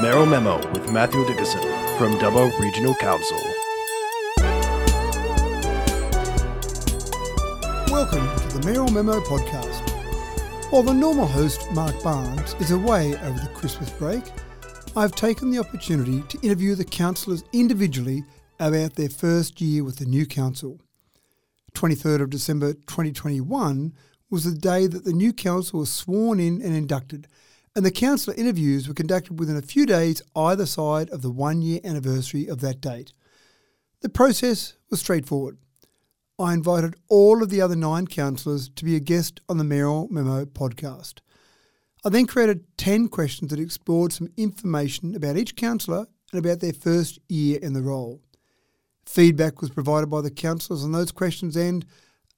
Mayoral Memo with Matthew Dickerson from Dubbo Regional Council. Welcome to the Mayoral Memo podcast. While the normal host, Mark Barnes, is away over the Christmas break, I've taken the opportunity to interview the councillors individually about their first year with the new council. 23rd of December 2021 was the day that the new council was sworn in and inducted, and the councillor interviews were conducted within a few days either side of the one-year anniversary of that date. The process was straightforward. I invited all of the other 9 councillors to be a guest on the Mayoral Memo podcast. I then created 10 questions that explored some information about each councillor and about their first year in the role. Feedback was provided by the councillors on those questions and,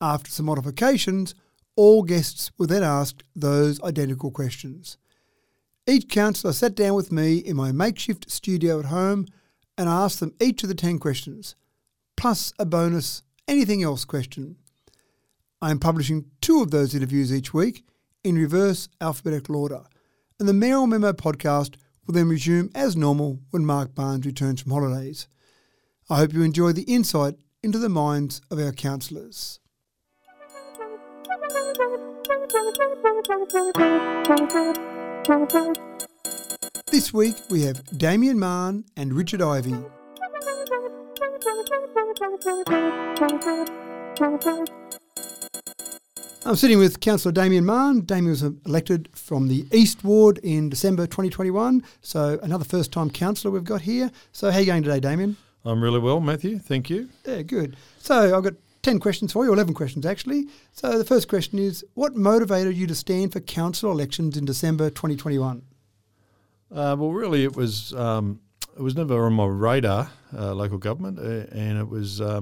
after some modifications, all guests were then asked those identical questions. Each councillor sat down with me in my makeshift studio at home and asked them each of the 10 questions, plus a bonus anything else question. I am publishing 2 of those interviews each week in reverse alphabetical order, and the Mayoral Memo podcast will then resume as normal when Mark Barnes returns from holidays. I hope you enjoy the insight into the minds of our councillors. This week we have Damien Mahon and Richard Ivey. I'm sitting with Councillor Damien Mahon. Damien was elected from the East Ward in December 2021, so another first-time councillor we've got here. So how are you going today, Damien? I'm really well, Matthew. Thank you. Yeah, good. So I've got 10 questions for you, or 11 questions actually. So the first question is, what motivated you to stand for council elections in December 2021? Well, really it was never on my radar, local government, and it was, I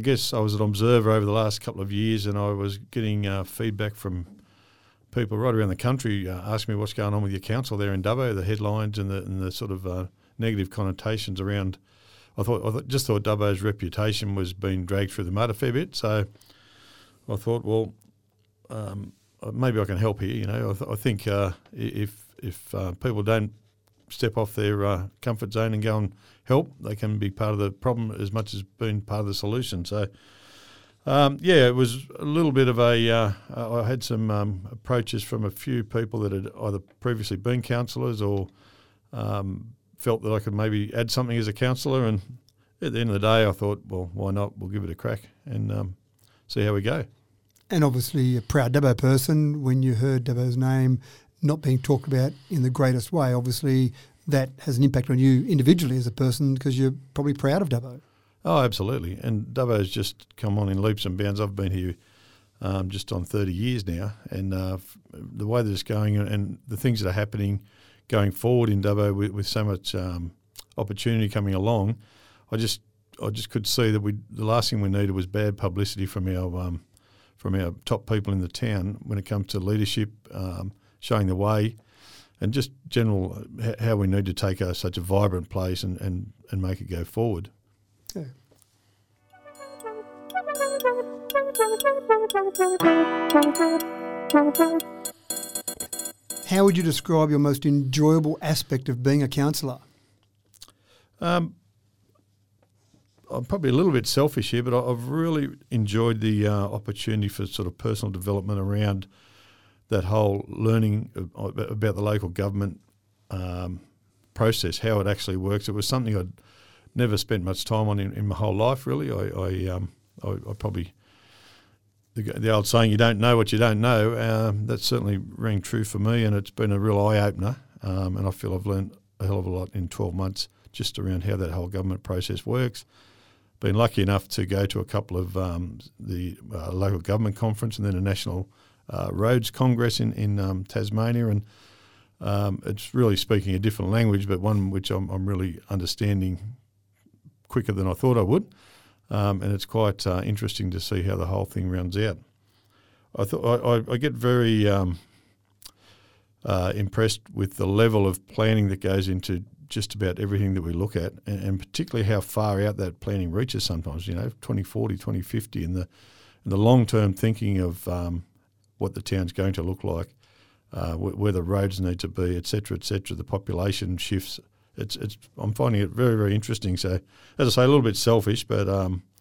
guess I was an observer over the last couple of years, and I was getting feedback from people right around the country asking me what's going on with your council there in Dubbo, the headlines and the sort of negative connotations around. I just thought Dubbo's reputation was being dragged through the mud a fair bit, so I thought, well, maybe I can help here. You know, I think if people don't step off their comfort zone and go and help, they can be part of the problem as much as being part of the solution. So, it was a little bit of a. I had some approaches from a few people that had either previously been councillors or. Felt that I could maybe add something as a councillor, and at the end of the day I thought, well, why not? We'll give it a crack and see how we go. And obviously a proud Dubbo person, when you heard Dubbo's name not being talked about in the greatest way, obviously that has an impact on you individually as a person because you're probably proud of Dubbo. Oh, absolutely. And Dubbo's just come on in leaps and bounds. I've been here just on 30 years now, and the way that it's going and the things that are happening going forward in Dubbo with so much opportunity coming along, I just could see that the last thing we needed was bad publicity from our top people in the town when it comes to leadership, showing the way, and just general how we need to take such a vibrant place and make it go forward. Yeah. How would you describe your most enjoyable aspect of being a councillor? I'm probably a little bit selfish here, but I've really enjoyed the opportunity for sort of personal development around that whole learning about the local government process, how it actually works. It was something I'd never spent much time on in my whole life, really. I probably... The old saying, you don't know what you don't know, that certainly rang true for me, and it's been a real eye-opener, and I feel I've learned a hell of a lot in 12 months just around how that whole government process works. Been lucky enough to go to a couple of the local government conference and then a national roads congress in Tasmania, and it's really speaking a different language, but one which I'm really understanding quicker than I thought I would. And it's quite interesting to see how the whole thing rounds out. I get very impressed with the level of planning that goes into just about everything that we look at, and particularly how far out that planning reaches sometimes, you know, 2040, 2050, and the long-term thinking of what the town's going to look like where the roads need to be, et cetera, the population shifts. I'm finding it very, very interesting. So, as I say, a little bit selfish, but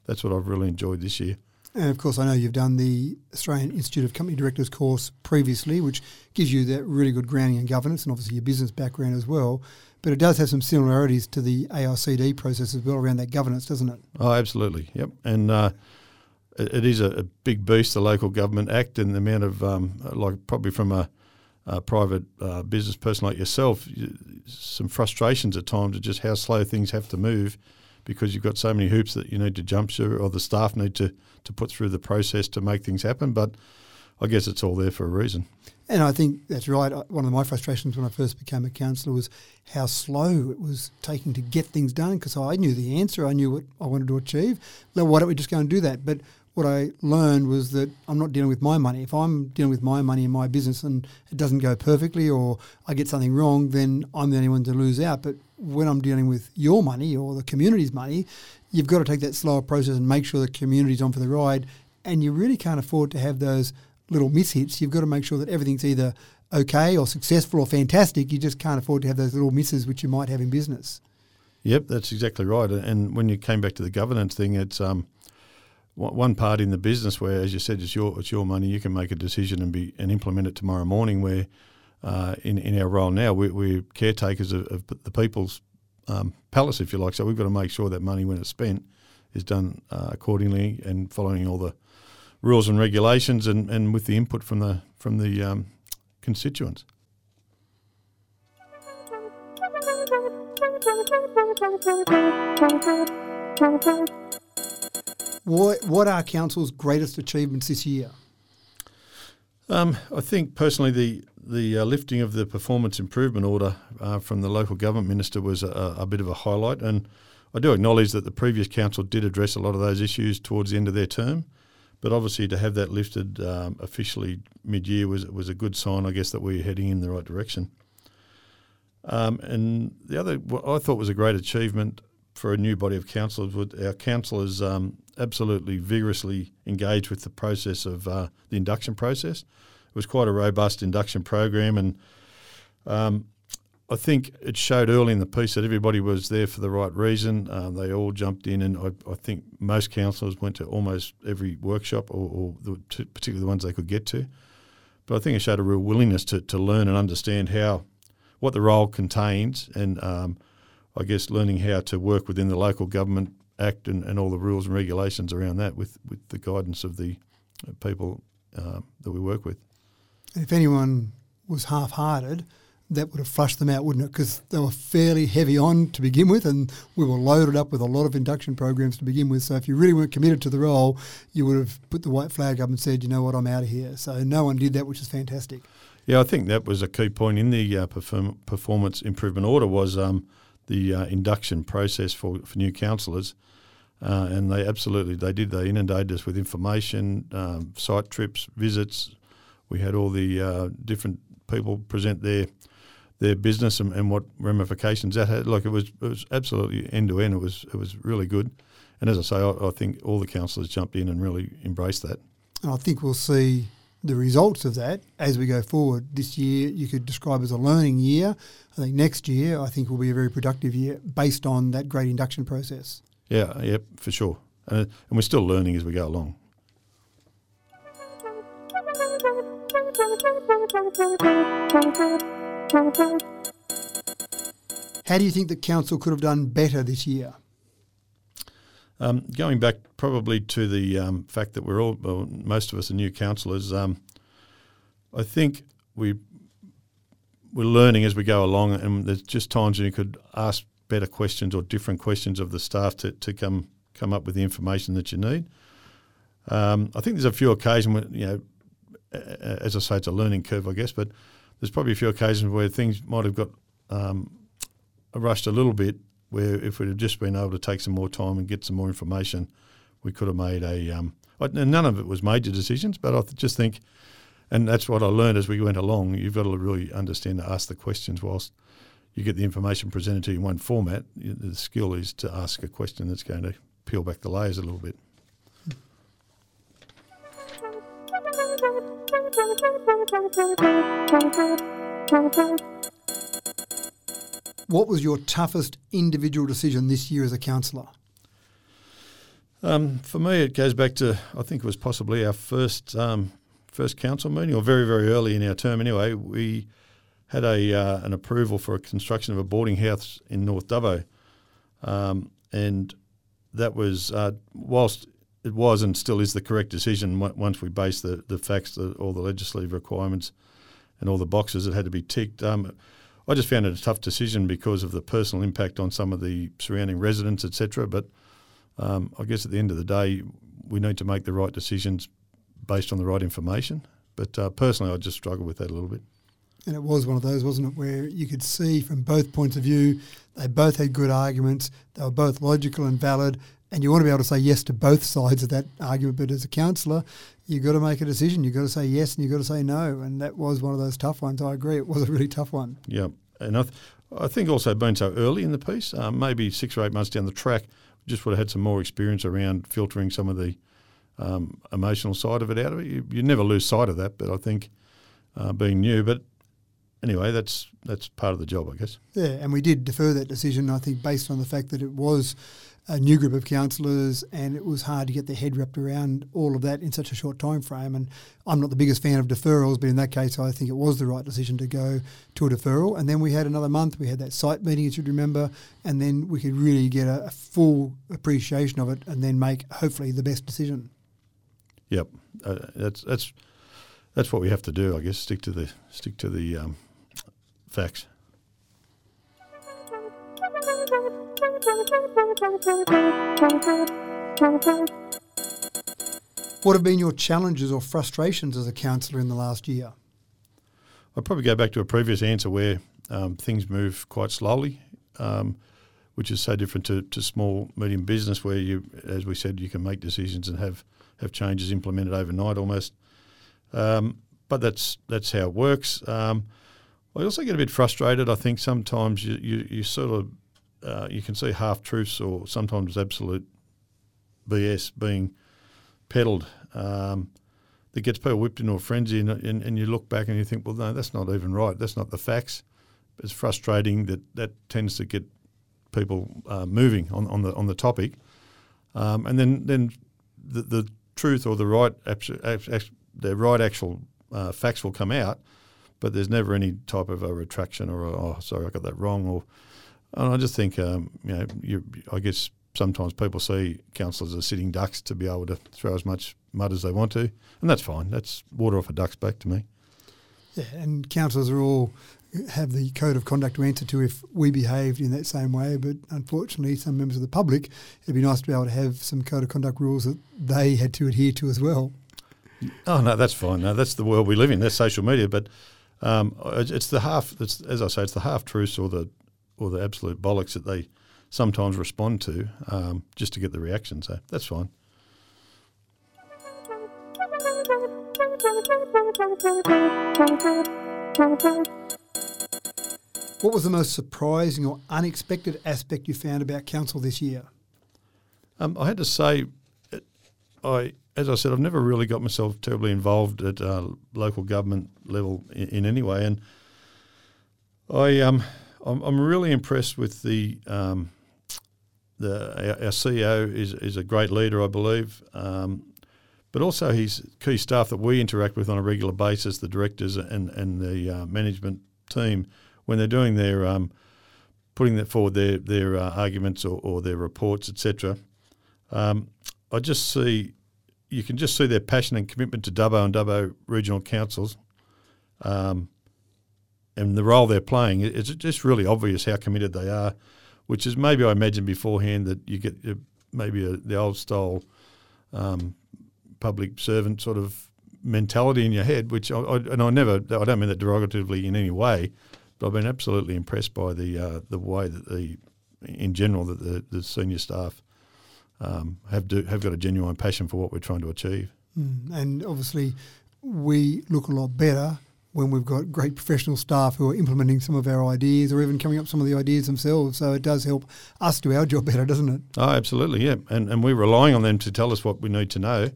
that's what I've really enjoyed this year. And, of course, I know you've done the Australian Institute of Company Directors course previously, which gives you that really good grounding in governance and obviously your business background as well. But it does have some similarities to the AICD process as well around that governance, doesn't it? Oh, absolutely, yep. And it is a big beast, the Local Government Act, and the amount of, like probably from a private business person like yourself, some frustrations at times of just how slow things have to move, because you've got so many hoops that you need to jump through, or the staff need to put through the process to make things happen. But I guess it's all there for a reason. And I think that's right. One of my frustrations when I first became a councillor was how slow it was taking to get things done, because I knew the answer. I knew what I wanted to achieve. Now, why don't we just go and do that? But what I learned was that I'm not dealing with my money. If I'm dealing with my money in my business and it doesn't go perfectly or I get something wrong, then I'm the only one to lose out. But when I'm dealing with your money or the community's money, you've got to take that slower process and make sure the community's on for the ride. And you really can't afford to have those little mishits. You've got to make sure that everything's either okay or successful or fantastic. You just can't afford to have those little misses which you might have in business. Yep, that's exactly right. And when you came back to the governance thing, it's one part in the business where, as you said, it's your money. You can make a decision and implement it tomorrow morning. Where in our role now, we're caretakers of the people's palace, if you like. So we've got to make sure that money, when it's spent, is done accordingly and following all the rules and regulations, and with the input from the constituents. What are council's greatest achievements this year? I think personally the lifting of the performance improvement order from the local government minister was a bit of a highlight, and I do acknowledge that the previous council did address a lot of those issues towards the end of their term, but obviously to have that lifted officially mid-year was a good sign, I guess, that we're heading in the right direction. And the other, what I thought was a great achievement for a new body of councillors, our councillors absolutely vigorously engaged with the process of the induction process. It was quite a robust induction program, and I think it showed early in the piece that everybody was there for the right reason. They all jumped in, and I think most councillors went to almost every workshop, particularly the ones they could get to. But I think it showed a real willingness to learn and understand what the role contains, and I guess learning how to work within the Local Government Act and all the rules and regulations around that with the guidance of the people that we work with. If anyone was half-hearted, that would have flushed them out, wouldn't it? Because they were fairly heavy on to begin with, and we were loaded up with a lot of induction programs to begin with. So if you really weren't committed to the role, you would have put the white flag up and said, you know what, I'm out of here. So no one did that, which is fantastic. Yeah, I think that was a key point in the performance improvement order was the induction process for new councillors, and they inundated us with information, site trips, visits. We had all the different people present their business and what ramifications that had. Like it was absolutely end to end. It was really good, and as I say, I think all the councillors jumped in and really embraced that. And I think we'll see the results of that as we go forward. This year you could describe as a learning year. I think next year will be a very productive year based on that great induction process. Yeah, yep, for sure. And we're still learning as we go along. How do you think the council could have done better this year? Going back probably to the fact that most of us are new councillors, I think we're learning as we go along, and there's just times when you could ask better questions or different questions of the staff to come up with the information that you need. I think there's a few occasions when, as I say, it's a learning curve, I guess, but there's probably a few occasions where things might have got rushed a little bit, where if we'd have just been able to take some more time and get some more information, we could have made none of it was major decisions, but I just think, and that's what I learned as we went along, you've got to really understand to ask the questions whilst you get the information presented to you in one format. The skill is to ask a question that's going to peel back the layers a little bit. What was your toughest individual decision this year as a councillor? For me, it goes back to, I think it was possibly our first council meeting, or very, very early in our term anyway. We had an approval for a construction of a boarding house in North Dubbo. And that was, whilst it was and still is the correct decision, once we base the facts, all the legislative requirements and all the boxes that had to be ticked, I just found it a tough decision because of the personal impact on some of the surrounding residents, etc. But I guess at the end of the day, we need to make the right decisions based on the right information. But personally, I just struggled with that a little bit. And it was one of those, wasn't it, where you could see from both points of view, they both had good arguments, they were both logical and valid, and you want to be able to say yes to both sides of that argument. But as a councillor, you've got to make a decision. You've got to say yes and you've got to say no, and that was one of those tough ones. I agree, it was a really tough one. Yeah, and I think also being so early in the piece, maybe 6 or 8 months down the track, just would have had some more experience around filtering some of the emotional side of it out of it. You never lose sight of that, but I think being new, but anyway, that's part of the job, I guess. Yeah, and we did defer that decision, I think, based on the fact that it was a new group of councillors and it was hard to get their head wrapped around all of that in such a short time frame. And I'm not the biggest fan of deferrals, but in that case, I think it was the right decision to go to a deferral. And then we had another month. We had that site meeting, as you'd remember, and then we could really get a full appreciation of it and then make, hopefully, the best decision. Yep, that's what we have to do, I guess, stick to the facts. What have been your challenges or frustrations as a councillor in the last year? I'd probably go back to a previous answer where things move quite slowly, which is so different to small, medium business where you, as we said, you can make decisions and have changes implemented overnight almost. But that's how it works. I also get a bit frustrated. I think sometimes you sort of you can see half-truths or sometimes absolute BS being peddled that gets people whipped into a frenzy and you look back and you think, well, no, that's not even right. That's not the facts. It's frustrating that tends to get people moving on the topic. And then the truth or the right actual facts will come out, but there's never any type of a retraction or oh, sorry, I got that wrong. And I just think, I guess sometimes people see councillors as sitting ducks to be able to throw as much mud as they want to, and that's fine. That's water off a duck's back to me. Yeah, and councillors are all have the code of conduct to answer to if we behaved in that same way, but unfortunately some members of the public, it'd be nice to be able to have some code of conduct rules that they had to adhere to as well. Oh, no, that's fine. No, that's the world we live in. That's social media. But it's the half-truths or the absolute bollocks that they sometimes respond to just to get the reaction. So that's fine. What was the most surprising or unexpected aspect you found about council this year? I had to say, as I said, I've never really got myself terribly involved at local government level in any way, and I'm really impressed with our CEO is a great leader, I believe, but also his key staff that we interact with on a regular basis, the directors and the management team, when they're doing their putting that forward their arguments or their reports, etc. I just see. You can just see their passion and commitment to Dubbo and Dubbo Regional Councils and the role they're playing. It's just really obvious how committed they are, which is maybe I imagined beforehand that you get the old-style public servant sort of mentality in your head, which I don't mean that derogatively in any way, but I've been absolutely impressed by the way that the senior staff have got a genuine passion for what we're trying to achieve. And obviously we look a lot better when we've got great professional staff who are implementing some of our ideas or even coming up with some of the ideas themselves. So it does help us do our job better, doesn't it? Oh, absolutely, yeah. And we're relying on them to tell us what we need to know.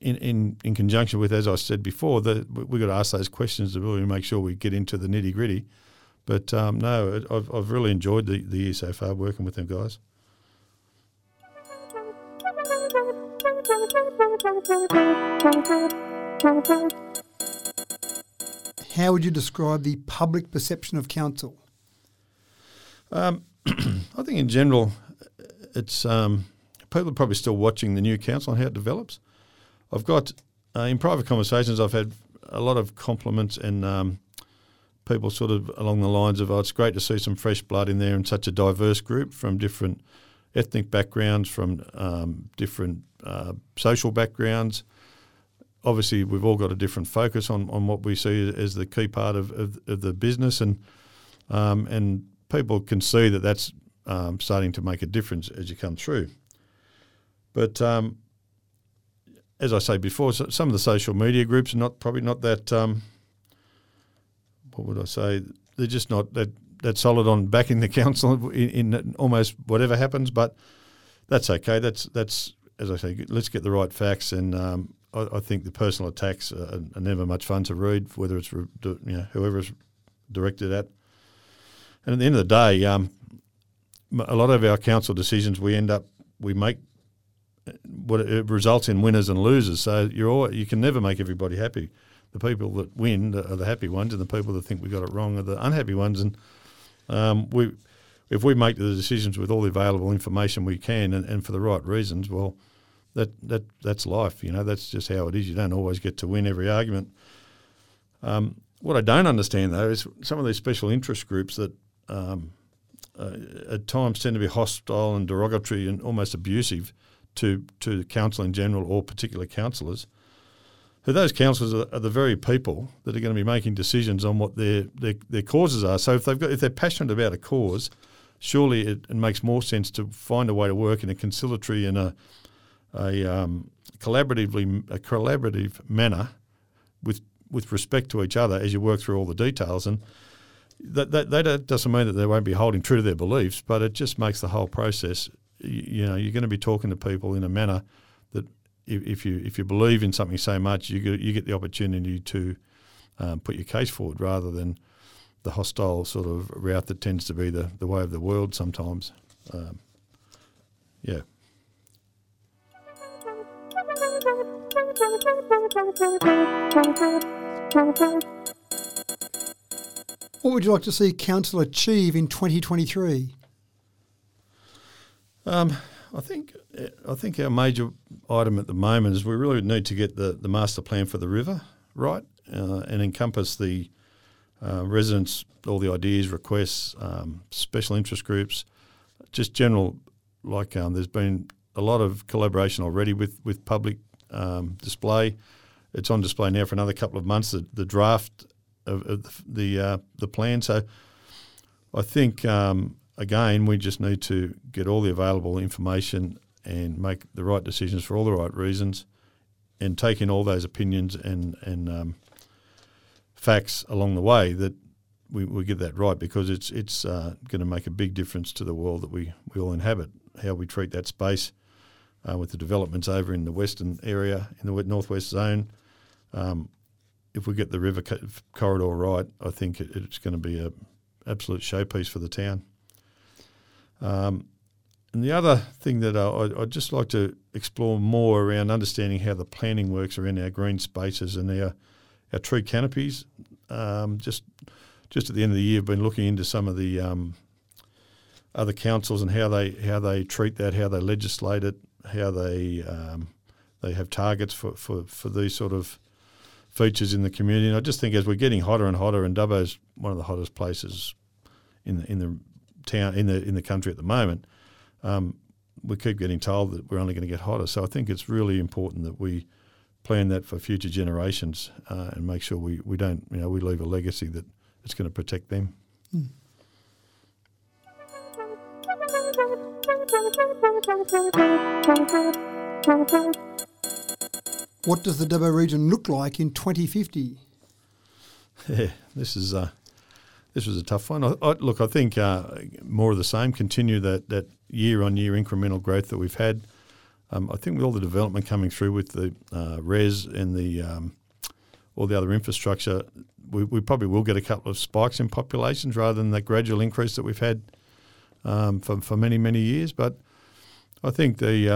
in conjunction with, as I said before, that we've got to ask those questions to really make sure we get into the nitty gritty. But no, I've really enjoyed the year so far working with them guys. How would you describe the public perception of council? I think in general, it's people are probably still watching the new council and how it develops. I've got, in private conversations, I've had a lot of compliments and people sort of along the lines of, oh, it's great to see some fresh blood in there and such a diverse group from different ethnic backgrounds, from different social backgrounds. Obviously, we've all got a different focus on what we see as the key part of the business, and people can see that that's starting to make a difference as you come through. But as I say before, so some of the social media groups are probably not that. What would I say? They're just not that solid on backing the council in almost whatever happens. But that's okay. That's as I say. Let's get the right facts and. I think the personal attacks are never much fun to read, whether it's whoever it's directed at. And at the end of the day, a lot of our council decisions we make what it results in winners and losers. So you can never make everybody happy. The people that win are the happy ones, and the people that think we got it wrong are the unhappy ones. And if we make the decisions with all the available information we can, and for the right reasons, well. That's life, you know. That's just how it is. You don't always get to win every argument. What I don't understand though is some of these special interest groups that at times tend to be hostile and derogatory and almost abusive to the council in general or particular councillors. Who those councillors are the very people that are going to be making decisions on what their causes are. So if they're passionate about a cause, surely it makes more sense to find a way to work in a conciliatory and a collaborative manner with respect to each other as you work through all the details. And that doesn't mean that they won't be holding true to their beliefs, but it just makes the whole process, you know, you're going to be talking to people in a manner that if you believe in something so much, you get the opportunity to put your case forward rather than the hostile sort of route that tends to be the way of the world sometimes. Yeah. What would you like to see council achieve in 2023? I think our major item at the moment is we really need to get the master plan for the river right and encompass the residents, all the ideas, requests, special interest groups, just general. Like there's been a lot of collaboration already with public display. It's on display now for another couple of months, the draft of the plan. So I think, again, we just need to get all the available information and make the right decisions for all the right reasons and take in all those opinions and facts along the way that we get that right, because it's going to make a big difference to the world that we all inhabit, how we treat that space. With the developments over in the western area, in the northwest zone, if we get the river corridor right, I think it's going to be an absolute showpiece for the town. And the other thing that I'd just like to explore more around understanding how the planning works around our green spaces and our tree canopies. Just at the end of the year, I've been looking into some of the other councils and how they treat that, how they legislate it, how they have targets for these sort of features in the community. And I just think as we're getting hotter and hotter, and Dubbo's one of the hottest places in the town in the country at the moment, we keep getting told that we're only going to get hotter. So I think it's really important that we plan that for future generations and make sure we don't, you know, we leave a legacy that it's going to protect them. Mm. What does the Dubbo region look like in 2050? Yeah, this was a tough one. I think more of the same. Continue that year-on-year incremental growth that we've had. I think with all the development coming through with the res and the all the other infrastructure, we probably will get a couple of spikes in populations rather than that gradual increase that we've had for many, many years. But I think it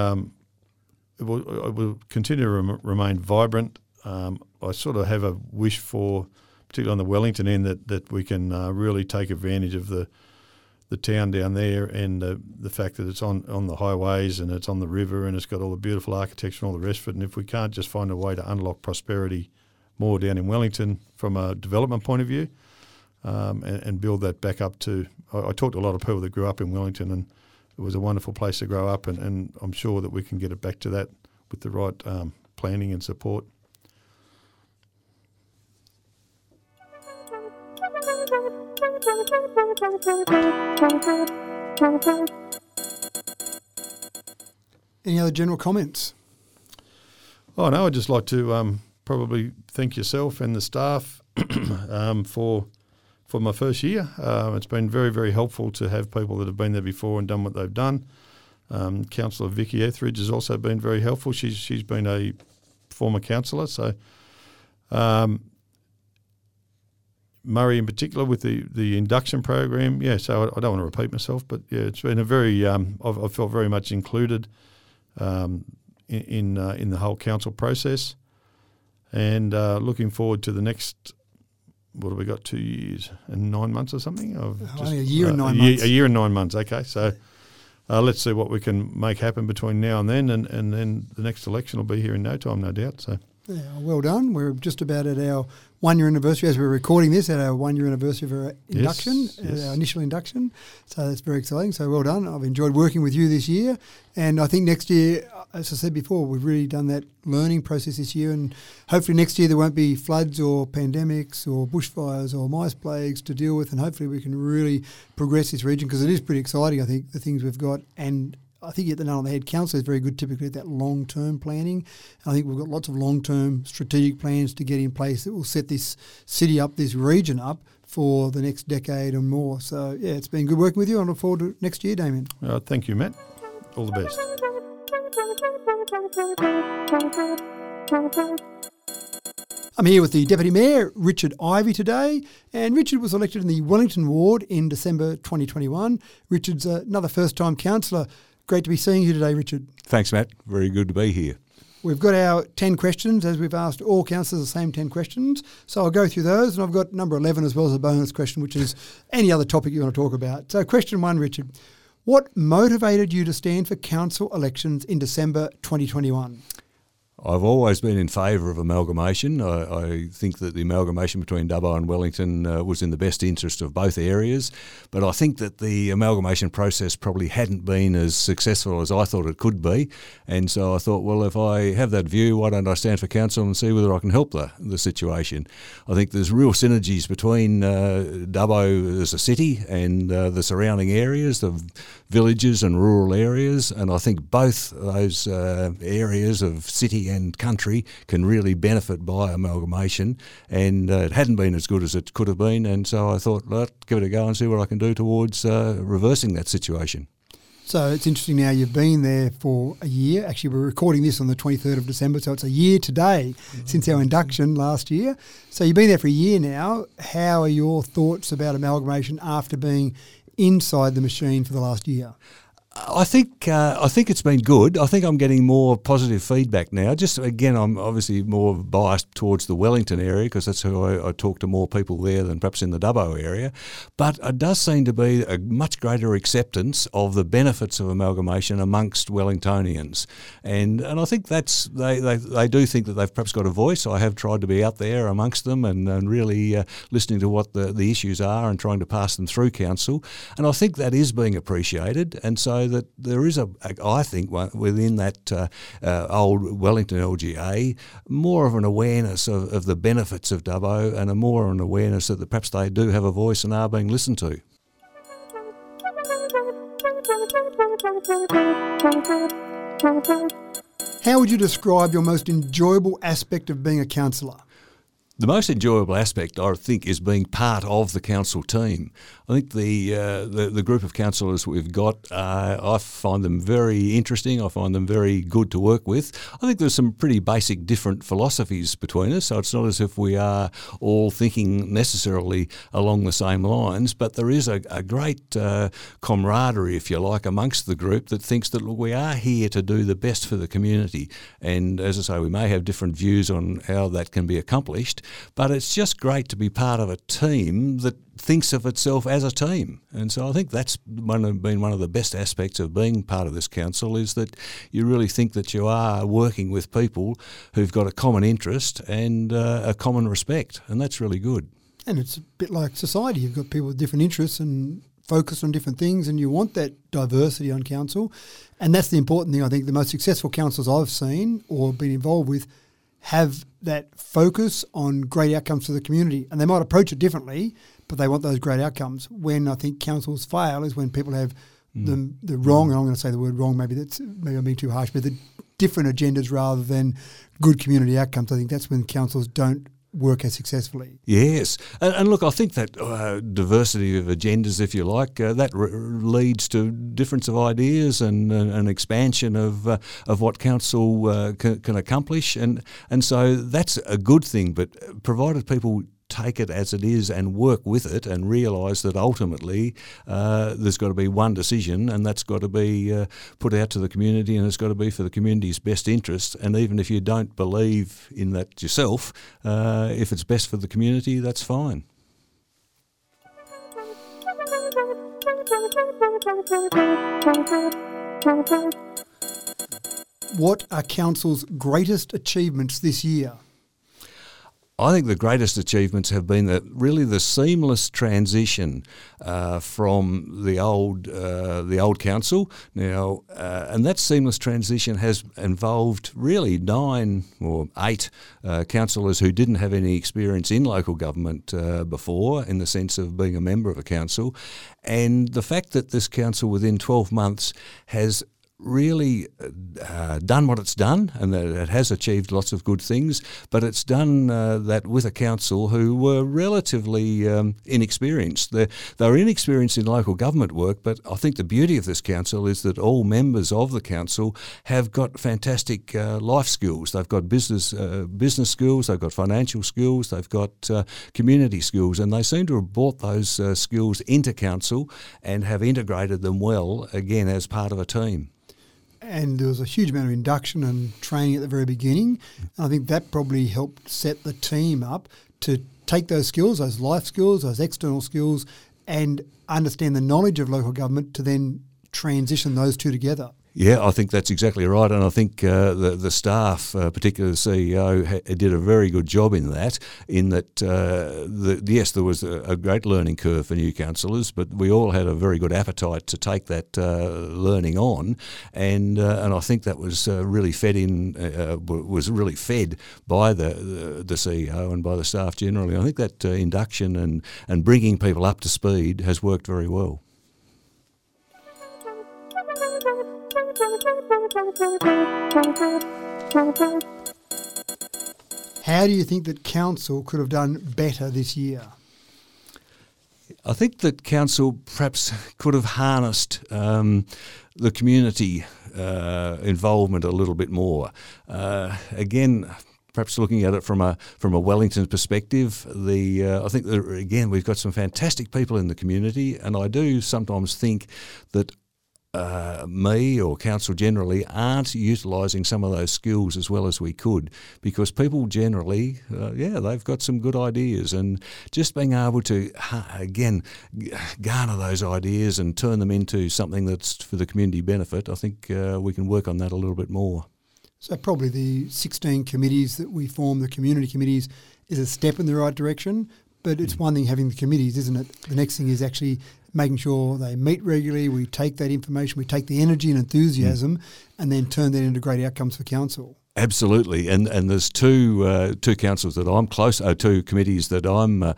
will continue to remain vibrant. I sort of have a wish for, particularly on the Wellington end, that we can really take advantage of the town down there and the fact that it's on the highways and it's on the river and it's got all the beautiful architecture and all the rest of it. And if we can't just find a way to unlock prosperity more down in Wellington from a development point of view and build that back up to... I talked to a lot of people that grew up in Wellington and it was a wonderful place to grow up, and I'm sure that we can get it back to that with the right planning and support. Any other general comments? Oh no, I'd just like to probably thank yourself and the staff for my first year. It's been very, very helpful to have people that have been there before and done what they've done. Councillor Vicky Etheridge has also been very helpful. She's been a former councillor, so. Murray in particular with the induction program. Yeah, so I don't want to repeat myself, but yeah, it's been a very, I've felt very much included in the whole council process, and looking forward to the next, what have we got, 2 years and 9 months or something? Only a year and 9 months. A year and 9 months, okay. So let's see what we can make happen between now and then, and then the next election will be here in no time, no doubt, so. Yeah, well done. We're just about at our one-year anniversary as we're recording this, at our one-year anniversary of our induction, Our initial induction. So that's very exciting. So well done. I've enjoyed working with you this year. And I think next year, as I said before, we've really done that learning process this year. And hopefully next year there won't be floods or pandemics or bushfires or mice plagues to deal with. And hopefully we can really progress this region, because it is pretty exciting, I think, the things we've got. And I think you hit the nail on the head. Council is very good typically at that long-term planning. And I think we've got lots of long-term strategic plans to get in place that will set this city up, this region up, for the next decade or more. So, yeah, it's been good working with you. I look forward to next year, Damien. Thank you, Matt. All the best. I'm here with the Deputy Mayor, Richard Ivey, today, and Richard was elected in the Wellington ward in December 2021. Richard's another first-time councillor. Great to be seeing you today, Richard. Thanks, Matt. Very good to be here. We've got our 10 questions, as we've asked all councillors the same 10 questions. So I'll go through those, and I've got number 11 as well as a bonus question, which is any other topic you want to talk about. So question one, Richard. What motivated you to stand for council elections in December 2021? I've always been in favour of amalgamation. I think that the amalgamation between Dubbo and Wellington was in the best interest of both areas, but I think that the amalgamation process probably hadn't been as successful as I thought it could be, and so I thought, well, if I have that view, why don't I stand for council and see whether I can help the situation. I think there's real synergies between Dubbo as a city and the surrounding areas, the villages and rural areas, and I think both those areas of city and country can really benefit by amalgamation, and it hadn't been as good as it could have been, and so I thought, let's give it a go and see what I can do towards reversing that situation. So it's interesting now, you've been there for a year. Actually, we're recording this on the 23rd of December, so it's a year today since our induction last year. So you've been there for a year now. How are your thoughts about amalgamation after being inside the machine for the last year? I think it's been good. I think I'm getting more positive feedback now. Just again, I'm obviously more biased towards the Wellington area because that's who I talk to more people there than perhaps in the Dubbo area. But it does seem to be a much greater acceptance of the benefits of amalgamation amongst Wellingtonians, and I think that's they do think that they've perhaps got a voice. I have tried to be out there amongst them and really listening to what the issues are and trying to pass them through council, and I think that is being appreciated, and so. That there is, I think, within that old Wellington LGA, more of an awareness of the benefits of Dubbo and an awareness that perhaps they do have a voice and are being listened to. How would you describe your most enjoyable aspect of being a councillor? The most enjoyable aspect, I think, is being part of the council team. I think the group of councillors we've got, I find them very interesting. I find them very good to work with. I think there's some pretty basic different philosophies between us, so it's not as if we are all thinking necessarily along the same lines, but there is a great camaraderie, if you like, amongst the group that thinks that, look, we are here to do the best for the community. And as I say, we may have different views on how that can be accomplished, but it's just great to be part of a team that thinks of itself as a team. And so I think that's been one of the best aspects of being part of this council, is that you really think that you are working with people who've got a common interest and a common respect, and that's really good. And it's a bit like society. You've got people with different interests and focus on different things, and you want that diversity on council. And that's the important thing. I think the most successful councils I've seen or been involved with have that focus on great outcomes for the community. And they might approach it differently, but they want those great outcomes. When I think councils fail is when people have the wrong, and I'm going to say the word wrong, maybe I'm being too harsh, but the different agendas rather than good community outcomes. I think that's when councils don't work as successfully. Yes. And look, I think that diversity of agendas, if you like, that leads to difference of ideas and an expansion of what council can accomplish. And so that's a good thing, but provided people take it as it is and work with it and realise that ultimately there's got to be one decision, and that's got to be put out to the community, and it's got to be for the community's best interests. And even if you don't believe in that yourself, if it's best for the community, that's fine. What are council's greatest achievements this year? I think the greatest achievements have been the seamless transition from the old council now, and that seamless transition has involved really 9 or 8 councillors who didn't have any experience in local government before, in the sense of being a member of a council, and the fact that this council within 12 months has really done what it's done, and that it has achieved lots of good things, but it's done that with a council who were relatively inexperienced. They're inexperienced in local government work, but I think the beauty of this council is that all members of the council have got fantastic life skills. They've got business skills, they've got financial skills, they've got community skills, and they seem to have brought those skills into council and have integrated them well, again, as part of a team. And there was a huge amount of induction and training at the very beginning. And I think that probably helped set the team up to take those skills, those life skills, those external skills, and understand the knowledge of local government to then transition those two together. Yeah, I think that's exactly right, and I think the staff, particularly the CEO, did a very good job in that. In that, yes, there was a great learning curve for new councillors, but we all had a very good appetite to take that learning on, and I think that was really fed by the CEO and by the staff generally. I think that induction and bringing people up to speed has worked very well. How do you think that council could have done better this year? I think that council perhaps could have harnessed the community involvement a little bit more. Again, perhaps looking at it from a Wellington perspective, I think that, again, we've got some fantastic people in the community, and I do sometimes think that me or council generally aren't utilising some of those skills as well as we could, because people generally, they've got some good ideas, and just being able to, again, garner those ideas and turn them into something that's for the community benefit, I think we can work on that a little bit more. So probably the 16 committees that we form, the community committees, is a step in the right direction, but it's one thing having the committees, isn't it? The next thing is actually making sure they meet regularly, we take that information, we take the energy and enthusiasm and then turn that into great outcomes for council. Absolutely, and there's two councils that I'm close, two committees that I'm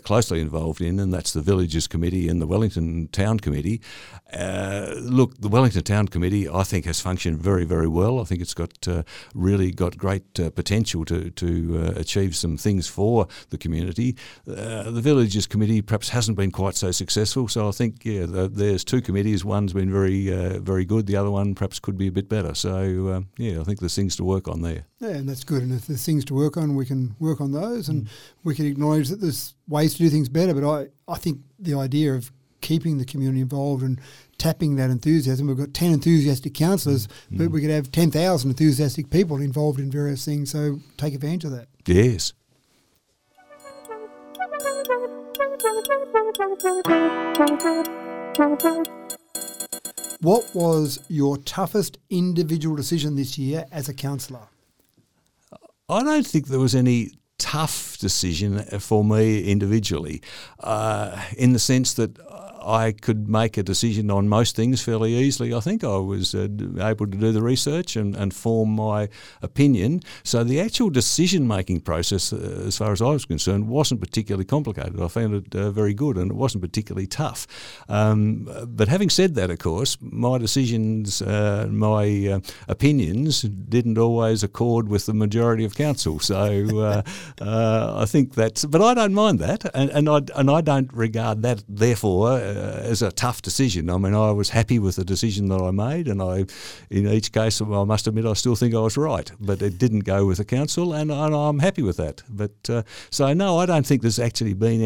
closely involved in, and that's the Villages Committee and the Wellington Town Committee. Look, the Wellington Town Committee, I think, has functioned very, very well. I think it's got really got great potential to achieve some things for the community. The Villages Committee perhaps hasn't been quite so successful, so I think there's two committees. One's been very, very good. The other one perhaps could be a bit better. So I think there's things to work on there. Yeah, and that's good. And if there's things to work on, we can work on those, and we can acknowledge that there's ways to do things better. But I think the idea of keeping the community involved and tapping that enthusiasm, we've got 10 enthusiastic councillors, but we could have 10,000 enthusiastic people involved in various things, so take advantage of that. Yes. What was your toughest individual decision this year as a councillor? I don't think there was any tough decision for me individually, in the sense that I could make a decision on most things fairly easily. I think I was able to do the research and form my opinion. So the actual decision-making process, as far as I was concerned, wasn't particularly complicated. I found it very good, and it wasn't particularly tough. But having said that, of course, my decisions, my opinions didn't always accord with the majority of council. So I think that's – but I don't mind that, and I don't regard that, therefore, as a tough decision. I mean, I was happy with the decision that I made, and in each case, I must admit, I still think I was right, but it didn't go with the council, and I'm happy with that. But so no, I don't think there's actually been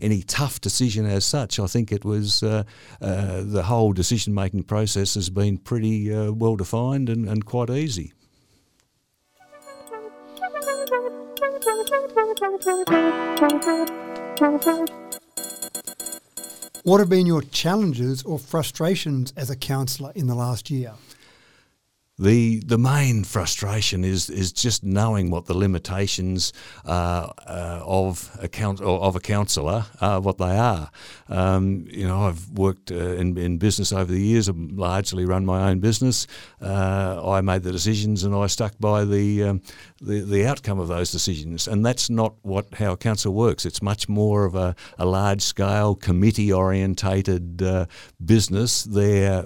any tough decision as such. I think it was the whole decision-making process has been pretty well defined and quite easy. What have been your challenges or frustrations as a councillor in the last year? The main frustration is just knowing what the limitations of a councillor are, what they are. I've worked in business over the years. I've largely run my own business. I made the decisions, and I stuck by the outcome of those decisions. And that's not how a council works. It's much more of a large scale committee orientated business. Their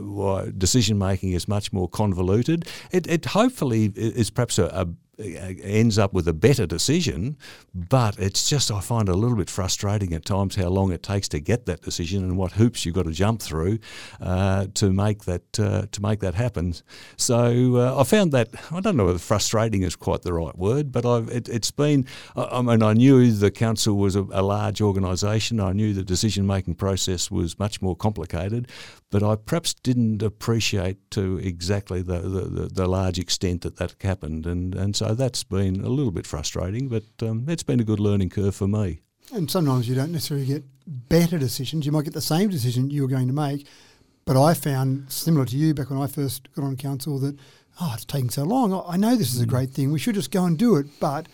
decision making is much more convoluted. It hopefully is perhaps ends up with a better decision, but it's just I find it a little bit frustrating at times how long it takes to get that decision and what hoops you've got to jump through to make that happen. So I found that, I don't know whether frustrating is quite the right word, but I knew the council was a large organisation. I knew the decision-making process was much more complicated, but I perhaps didn't appreciate to exactly the large extent that happened, and so that's been a little bit frustrating, but it's been a good learning curve for me. And sometimes you don't necessarily get better decisions. You might get the same decision you were going to make, but I found, similar to you, back when I first got on council, that, it's taking so long. I know this is a great thing. We should just go and do it, but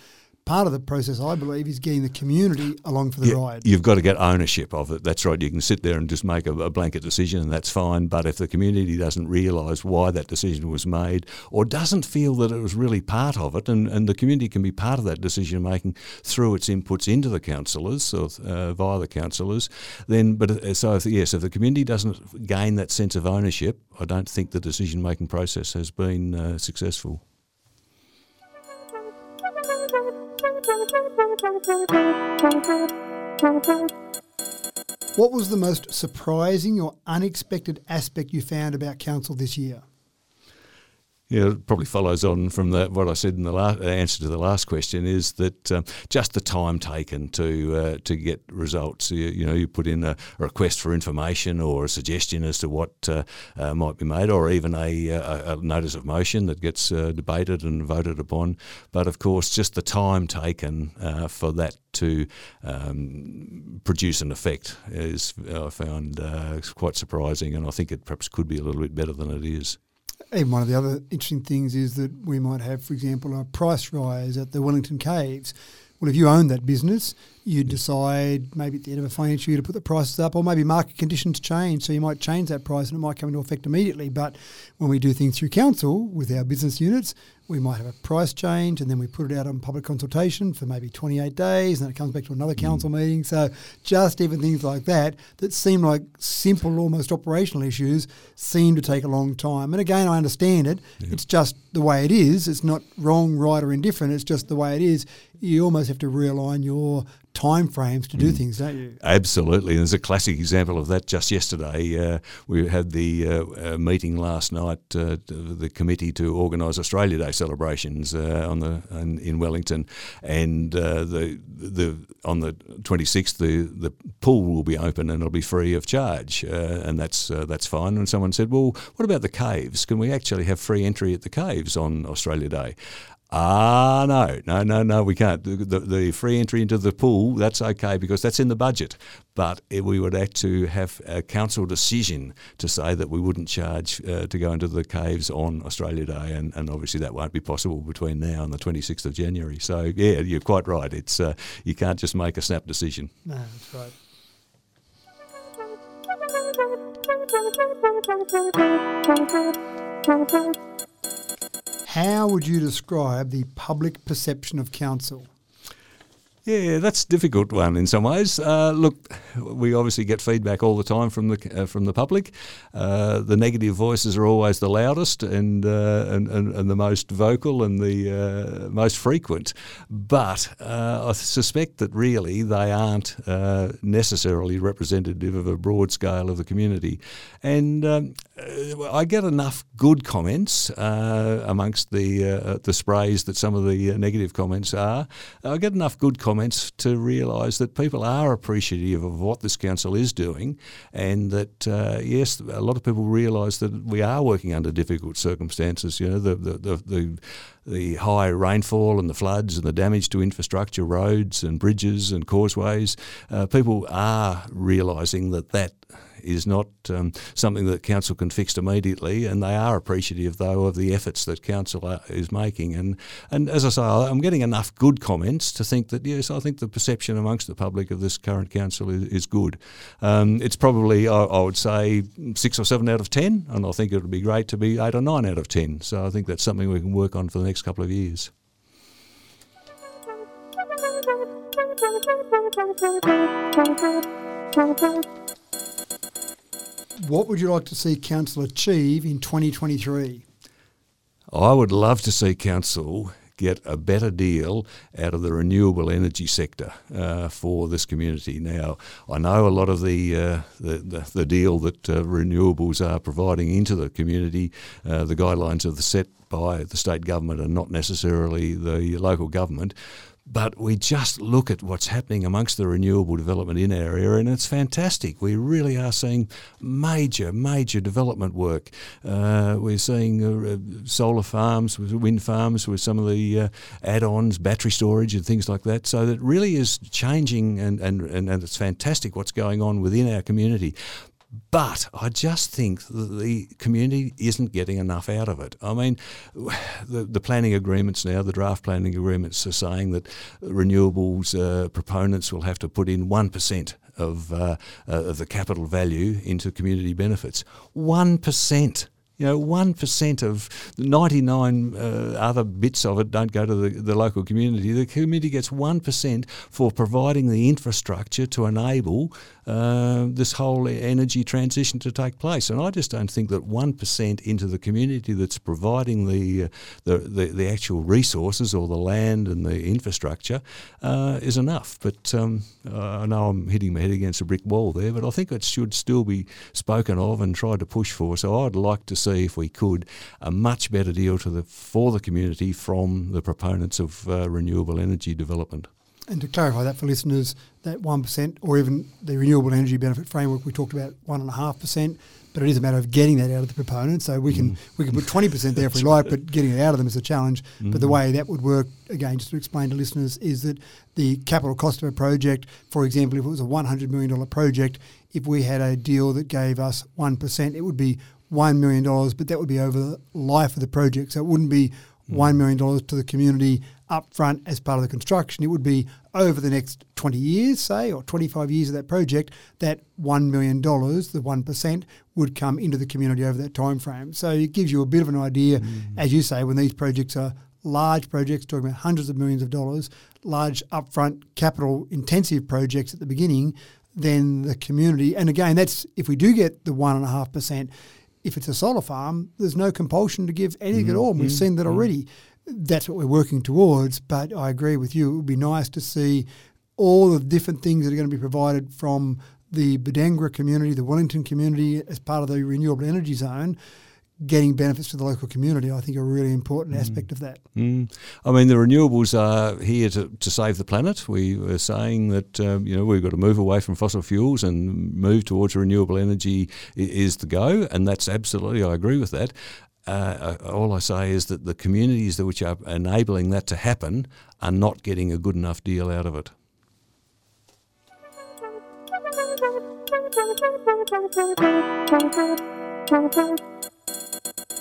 part of the process, I believe, is getting the community along for the ride. You've got to get ownership of it. That's right. You can sit there and just make a blanket decision, and that's fine. But if the community doesn't realise why that decision was made, or doesn't feel that it was really part of it, and the community can be part of that decision-making through its inputs into the councillors or via the councillors, if the community doesn't gain that sense of ownership, I don't think the decision-making process has been successful. What was the most surprising or unexpected aspect you found about council this year? Yeah, it probably follows on from what I said in the answer to the last question, is that just the time taken to get results. You put in a request for information or a suggestion as to what might be made, or even a notice of motion that gets debated and voted upon. But of course, just the time taken for that to produce an effect is, I found, quite surprising, and I think it perhaps could be a little bit better than it is. Even one of the other interesting things is that we might have, for example, a price rise at the Wellington Caves. Well, if you own that business you decide maybe at the end of a financial year to put the prices up, or maybe market conditions change, so you might change that price and it might come into effect immediately. But when we do things through council with our business units, we might have a price change and then we put it out on public consultation for maybe 28 days and then it comes back to another council meeting. So just even things like that that seem like simple, almost operational issues seem to take a long time. And again, I understand it. Yep. It's just the way it is. It's not wrong, right or indifferent. It's just the way it is. You almost have to realign your time frames to do things, don't you? Absolutely. There's a classic example of that just yesterday. We had the meeting last night, the committee to organise Australia Day celebrations in Wellington, and on the 26th the pool will be open and it'll be free of charge, and that's fine. And someone said, well, what about the caves? Can we actually have free entry at the caves on Australia Day? No, we can't. The free entry into the pool, that's okay because that's in the budget. But we would have to have a council decision to say that we wouldn't charge to go into the caves on Australia Day, and obviously that won't be possible between now and the 26th of January. So, yeah, you're quite right. It's you can't just make a snap decision. No, that's right. How would you describe the public perception of council? Yeah, that's a difficult one in some ways. Look, we obviously get feedback all the time from the public. The negative voices are always the loudest and the most vocal and the most frequent. But I suspect that really they aren't necessarily representative of a broad scale of the community. And I get enough good comments amongst the sprays that some of the negative comments are. I get enough good comments to realise that people are appreciative of what this council is doing, and that yes, a lot of people realise that we are working under difficult circumstances. You know, the high rainfall and the floods and the damage to infrastructure, roads and bridges and causeways. People are realising that is not something that council can fix immediately, and they are appreciative though of the efforts that council is making. And as I say, I'm getting enough good comments to think that yes, I think the perception amongst the public of this current council is good. It's probably I would say 6 or 7 out of 10, and I think it would be great to be 8 or 9 out of 10. So I think that's something we can work on for the next couple of years. What would you like to see council achieve in 2023? I would love to see council get a better deal out of the renewable energy sector for this community. Now, I know a lot of the deal that renewables are providing into the community, the guidelines are set by the state government and not necessarily the local government. But we just look at what's happening amongst the renewable development in our area, and it's fantastic. We really are seeing major, major development work. We're seeing solar farms, wind farms with some of the add-ons, battery storage and things like that. So that really is changing, and it's fantastic what's going on within our community. But I just think the community isn't getting enough out of it. I mean, the planning agreements now, the draft planning agreements are saying that renewables proponents will have to put in 1% of the capital value into community benefits. 1%. You know, 1% of 99 other bits of it don't go to the local community. The community gets 1% for providing the infrastructure to enable this whole energy transition to take place. And I just don't think that 1% into the community that's providing the actual resources or the land and the infrastructure is enough. But I know I'm hitting my head against a brick wall there, but I think it should still be spoken of and tried to push for. So I'd like to see if we could a much better deal for the community from the proponents of renewable energy development. And to clarify that for listeners, that 1% or even the renewable energy benefit framework, we talked about 1.5%, but it is a matter of getting that out of the proponents. So we can put 20% there if we like, but getting it out of them is a challenge. Mm-hmm. But the way that would work, again, just to explain to listeners, is that the capital cost of a project, for example, if it was a $100 million project, if we had a deal that gave us 1%, it would be $1 million, but that would be over the life of the project. So it wouldn't be $1 million to the community up front as part of the construction. It would be over the next 20 years, say, or 25 years of that project, that $1 million, the 1%, would come into the community over that time frame. So it gives you a bit of an idea, as you say, when these projects are large projects, talking about hundreds of millions of dollars, large upfront capital-intensive projects at the beginning, then the community, and again, that's if we do get the 1.5%, if it's a solar farm, there's no compulsion to give anything at all. And we've seen that already. That's what we're working towards, but I agree with you. It would be nice to see all the different things that are going to be provided from the Badangra community, the Wellington community, as part of the renewable energy zone, getting benefits to the local community, I think, are a really important aspect of that. I mean, the renewables are here to save the planet. We were saying that, you know, we've got to move away from fossil fuels and move towards renewable energy is the go, and that's absolutely, I agree with that. All I say is that the communities which are enabling that to happen are not getting a good enough deal out of it.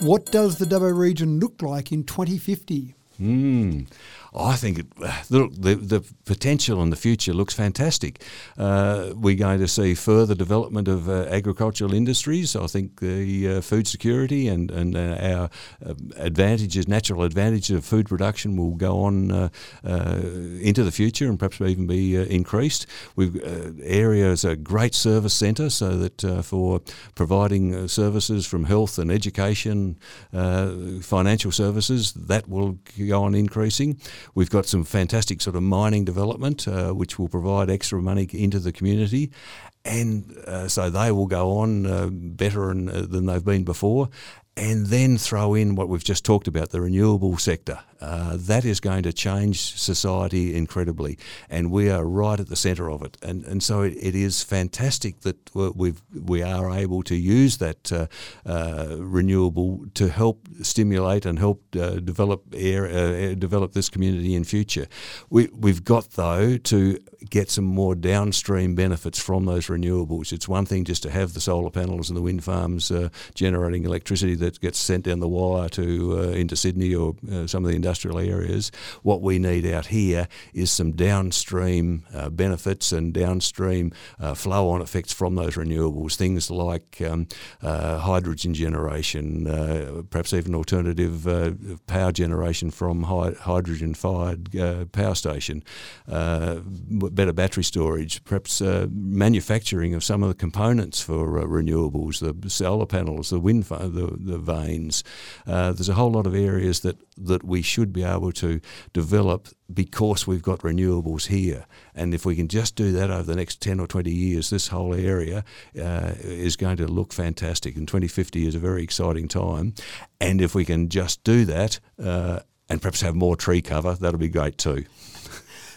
What does the Dubbo region look like in 2050? I think the potential in the future looks fantastic. We're going to see further development of agricultural industries. I think the food security and our advantages, natural advantages of food production will go on into the future and perhaps even be increased. We've areas a great service centre so that for providing services from health and education, financial services, that will go on increasing. We've got some fantastic sort of mining development which will provide extra money into the community, and so they will go on better than they've been before. And then throw in what we've just talked about, the renewable sector. That is going to change society incredibly, and we are right at the centre of it. And so it is fantastic that we are able to use that renewable to help stimulate and help develop this community in future. We've got, though, to get some more downstream benefits from those renewables. It's one thing just to have the solar panels and the wind farms generating electricity that gets sent down the wire to into Sydney or some of the industrial areas. What we need out here is some downstream benefits and downstream flow-on effects from those renewables, things like hydrogen generation, perhaps even alternative power generation from hydrogen-fired power station, better battery storage, perhaps manufacturing of some of the components for renewables, the solar panels, the wind farm, the vanes. There's a whole lot of areas that we should be able to develop because we've got renewables here. And if we can just do that over the next 10 or 20 years, this whole area is going to look fantastic. And 2050 is a very exciting time. And if we can just do that and perhaps have more tree cover, that'll be great too.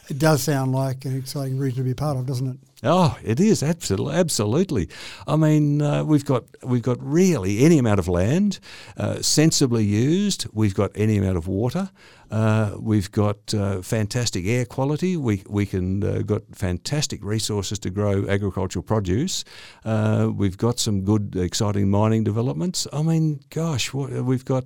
It does sound like an exciting region to be part of, doesn't it? Oh, it is, absolutely. I mean, we've got really any amount of land sensibly used. We've got any amount of water. We've got fantastic air quality. We got fantastic resources to grow agricultural produce. We've got some good, exciting mining developments. I mean, gosh, we've got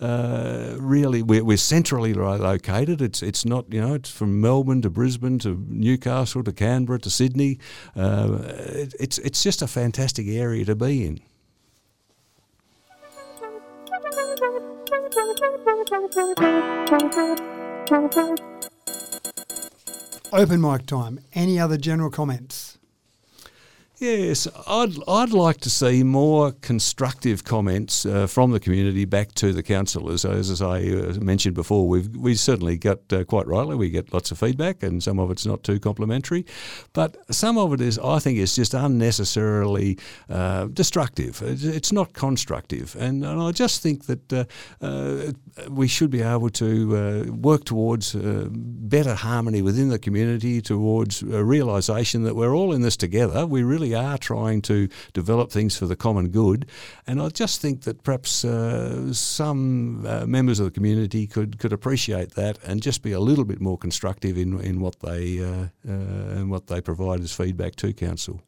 really we're centrally located. It's not, you know, it's from Melbourne to Brisbane to Newcastle to Canberra to Sydney. It's just a fantastic area to be in. Open mic time. Any other general comments? Yes, I'd like to see more constructive comments from the community back to the councillors. As I mentioned before, we certainly got, quite rightly, we get lots of feedback, and some of it's not too complimentary. But some of it is, I think, is just unnecessarily destructive. It's not constructive. And I just think that we should be able to work towards better harmony within the community, towards a realisation that we're all in this together. We really are trying to develop things for the common good, and I just think that perhaps some members of the community could appreciate that and just be a little bit more constructive in what they provide as feedback to council.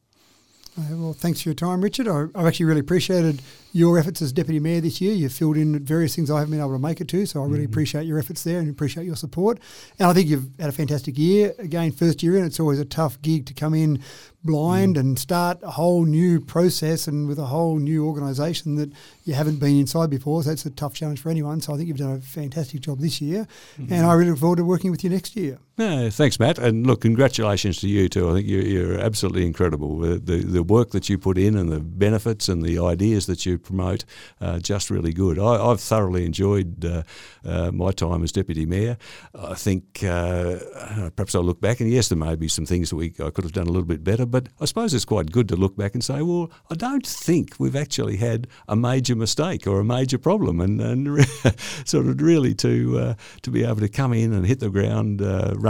Well, thanks for your time, Richard. I've actually really appreciated your efforts as Deputy Mayor this year. You've filled in various things I haven't been able to make it to, so I really appreciate your efforts there and appreciate your support. And I think you've had a fantastic year. Again, first year in, it's always a tough gig to come in blind and start a whole new process and with a whole new organisation that you haven't been inside before, so it's a tough challenge for anyone. So I think you've done a fantastic job this year, and I really look forward to working with you next year. Yeah, thanks, Matt. And look, congratulations to you too. I think you're absolutely incredible. The work that you put in and the benefits and the ideas that you promote are just really good. I've thoroughly enjoyed my time as Deputy Mayor. I think perhaps I'll look back and yes, there may be some things that I could have done a little bit better, but I suppose it's quite good to look back and say, well, I don't think we've actually had a major mistake or a major problem and sort of really to be able to come in and hit the ground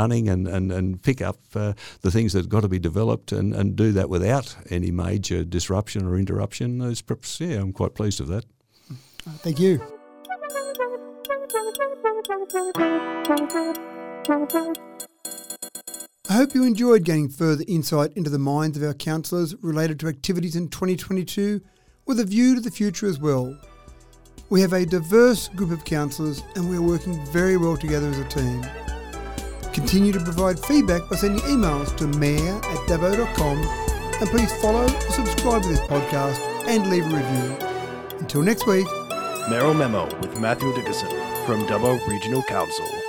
running and pick up the things that have got to be developed and do that without any major disruption or interruption. I'm quite pleased with that. Thank you. I hope you enjoyed getting further insight into the minds of our councillors related to activities in 2022 with a view to the future as well. We have a diverse group of councillors and we are working very well together as a team. Continue to provide feedback by sending emails to mayor@dubbo.com and please follow or subscribe to this podcast and leave a review. Until next week. Mayoral Memo with Matthew Dickerson from Dubbo Regional Council.